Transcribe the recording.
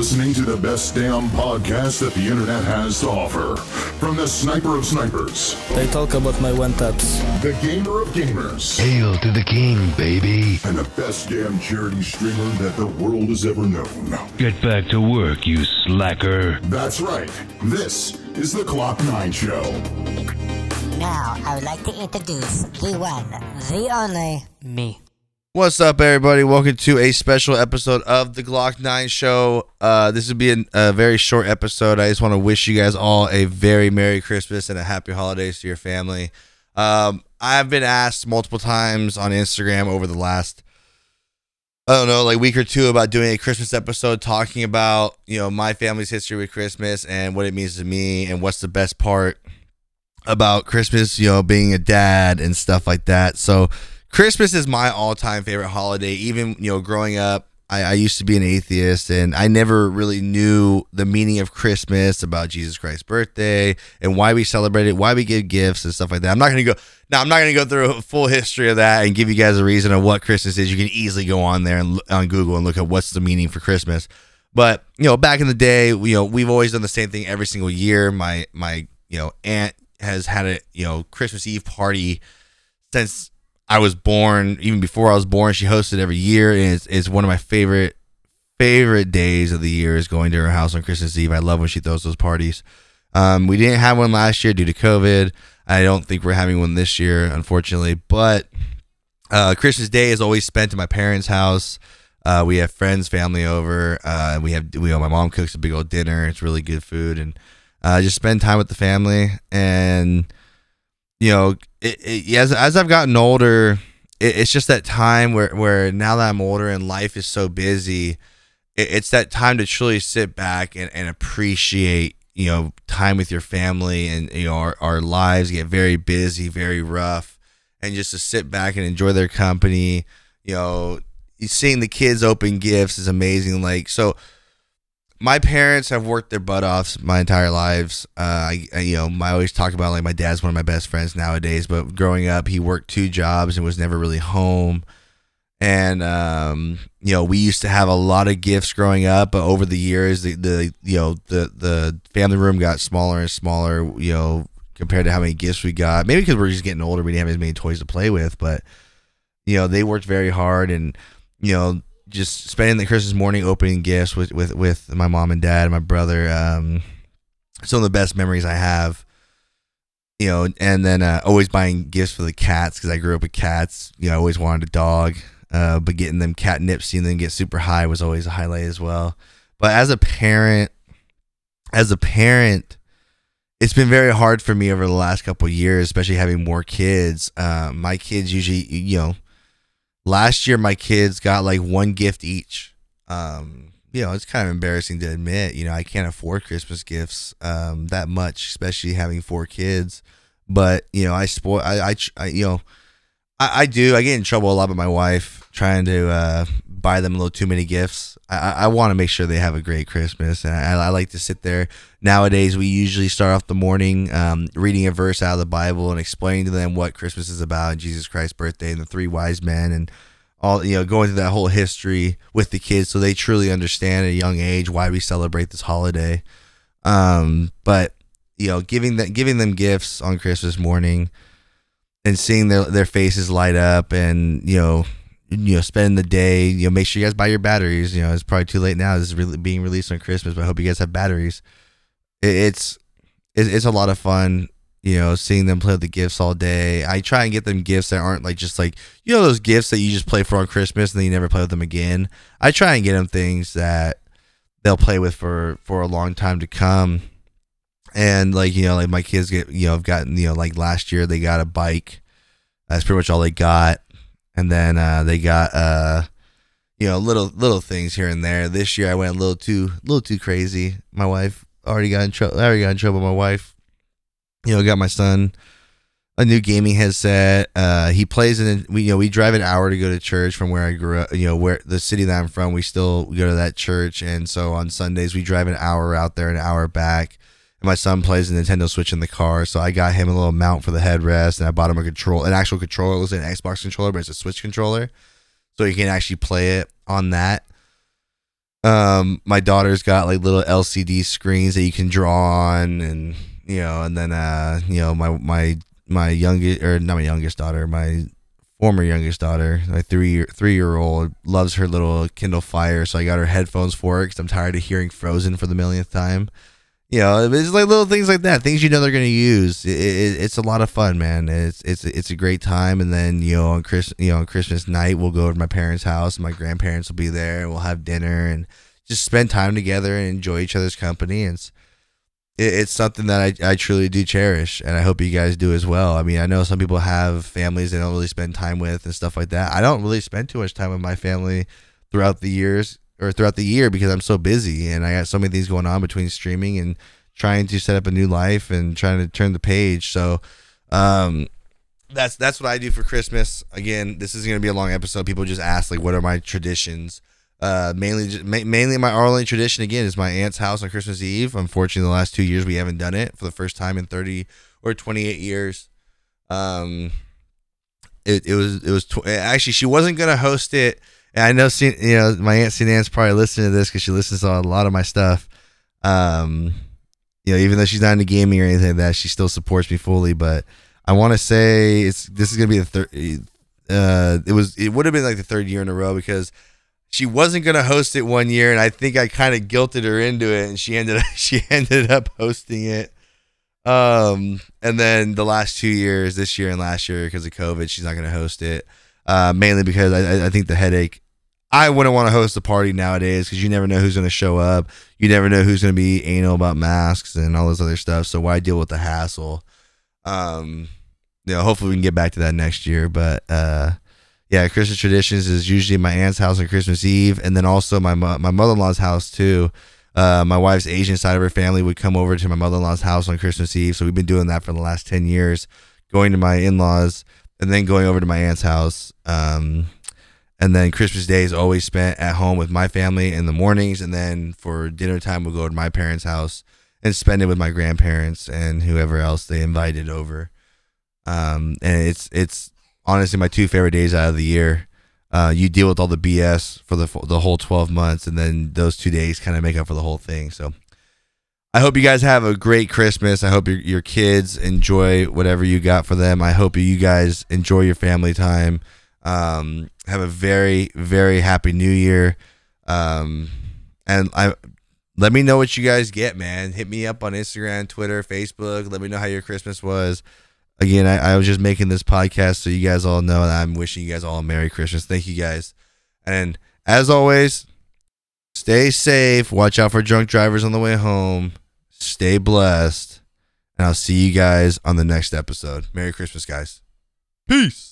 listening to the best damn podcast that the internet has to offer. From the sniper of snipers. They talk about my one-taps. The gamer of gamers. Hail to the king, baby. And the best damn charity streamer that the world has ever known. Get back to work, you slacker. That's right. This is the Glock 9 Show. Now, I would like to introduce the one, the only, me. What's up, everybody? Welcome to a special episode of the Glock 9 Show. This would be a very short episode. I just want to wish you guys all a very Merry Christmas and a Happy Holidays to your family. I've been asked multiple times on Instagram over the last, week or two about doing a Christmas episode talking about, my family's history with Christmas and what it means to me and what's the best part about Christmas, being a dad and stuff like that. So Christmas is my all-time favorite holiday. Even, growing up, I used to be an atheist, and I never really knew the meaning of Christmas, about Jesus Christ's birthday, and why we celebrate it, why we give gifts and stuff like that. I'm not going to go through a full history of that and give you guys a reason of what Christmas is. You can easily go on there and on Google and look at what's the meaning for Christmas. But, back in the day, we've always done the same thing every single year. My aunt has had a, Christmas Eve party since I was born. Even before I was born, she hosted every year, and it's one of my favorite days of the year is going to her house on Christmas Eve. I love when she throws those parties. We didn't have one last year due to COVID. I don't think we're having one this year, unfortunately, but Christmas Day is always spent at my parents' house. We have friends, family over. My mom cooks a big old dinner. It's really good food, and just spend time with the family. And as I've gotten older, it's just that time where now that I'm older and life is so busy, it's that time to truly sit back and appreciate, time with your family. And, our lives get very busy, very rough, and just to sit back and enjoy their company. Seeing the kids open gifts is amazing. My parents have worked their butt off my entire lives. I always talk about, my dad's one of my best friends nowadays, but growing up, he worked two jobs and was never really home. And, we used to have a lot of gifts growing up, but over the years, the family room got smaller and smaller, compared to how many gifts we got. Maybe because we're just getting older, we didn't have as many toys to play with, but, they worked very hard, and, just spending the Christmas morning opening gifts with my mom and dad and my brother. Some of the best memories I have, and then always buying gifts for the cats, because I grew up with cats. I always wanted a dog, but getting them catnip, seeing them get super high was always a highlight as well. But as a parent, it's been very hard for me over the last couple of years, especially having more kids. My kids usually, last year, my kids got one gift each. It's kind of embarrassing to admit, I can't afford Christmas gifts that much, especially having four kids. But, I get in trouble a lot with my wife trying to buy them a little too many gifts. I want to make sure they have a great Christmas. And I like to sit there. Nowadays, we usually start off the morning reading a verse out of the Bible and explaining to them what Christmas is about, and Jesus Christ's birthday and the three wise men, and all, going through that whole history with the kids so they truly understand at a young age why we celebrate this holiday. But, giving them gifts on Christmas morning and seeing their faces light up, and, spend the day, make sure you guys buy your batteries. It's probably too late now. This is really being released on Christmas, but I hope you guys have batteries. It's a lot of fun, seeing them play with the gifts all day. I try and get them gifts that aren't those gifts that you just play for on Christmas and then you never play with them again. I try and get them things that they'll play with for a long time to come. And my kids get, I've gotten, last year they got a bike. That's pretty much all they got. And then they got little things here and there. This year I went a little too crazy. My wife already got in trouble. My wife, got my son a new gaming headset. He plays in. We drive an hour to go to church from where I grew up. Where the city that I'm from, we still go to that church. And so on Sundays we drive an hour out there, an hour back. And my son plays a Nintendo Switch in the car, so I got him a little mount for the headrest, and I bought him an actual controller. It was an Xbox controller, but it's a Switch controller, so he can actually play it on that. My daughter's got like little LCD screens that you can draw on, and my former youngest daughter, my three-year-old, loves her little Kindle Fire, so I got her headphones for it because I'm tired of hearing Frozen for the millionth time. It's like little things like that, things they're gonna use. It's a lot of fun, man. It's a great time. And then on Christmas night, we'll go to my parents' house. My grandparents will be there. We'll have dinner and just spend time together and enjoy each other's company. And it's something that I truly do cherish, and I hope you guys do as well. I mean, I know some people have families they don't really spend time with and stuff like that. I don't really spend too much time with my family throughout the year because I'm so busy and I got so many things going on between streaming and trying to set up a new life and trying to turn the page. So that's what I do for Christmas. Again, this is going to be a long episode. People just ask, like, what are my traditions? Mainly my only tradition, again, is my aunt's house on Christmas Eve. Unfortunately, the last 2 years we haven't done it for the first time in 30 or 28 years. Actually, she wasn't going to host it. And I know, my aunt Cynan's probably listening to this because she listens to a lot of my stuff. Even though she's not into gaming or anything like that, she still supports me fully. But I want to say this is gonna be the third. It would have been like the third year in a row because she wasn't gonna host it one year, and I think I kind of guilted her into it, and she ended up hosting it. And then the last 2 years, this year and last year, because of COVID, she's not gonna host it. Mainly because I think the headache. I wouldn't want to host a party nowadays because you never know who's going to show up. You never know who's going to be anal about masks and all this other stuff. So why deal with the hassle? Hopefully we can get back to that next year. But Christmas traditions is usually my aunt's house on Christmas Eve, and then also my mother-in-law's house too. My wife's Asian side of her family would come over to my mother-in-law's house on Christmas Eve. So we've been doing that for the last 10 years, going to my in-laws. And then going over to my aunt's house. And then Christmas Day is always spent at home with my family in the mornings. And then for dinner time, we'll go to my parents' house and spend it with my grandparents and whoever else they invited over. And it's honestly my two favorite days out of the year. You deal with all the BS for the whole 12 months. And then those 2 days kind of make up for the whole thing. So I hope you guys have a great Christmas. I hope your kids enjoy whatever you got for them. I hope you guys enjoy your family time. Have a very, very happy New Year. And let me know what you guys get, man. Hit me up on Instagram, Twitter, Facebook. Let me know how your Christmas was. Again, I was just making this podcast so you guys all know, and I'm wishing you guys all a Merry Christmas. Thank you guys. And as always, stay safe. Watch out for drunk drivers on the way home. Stay blessed. And I'll see you guys on the next episode. Merry Christmas, guys. Peace.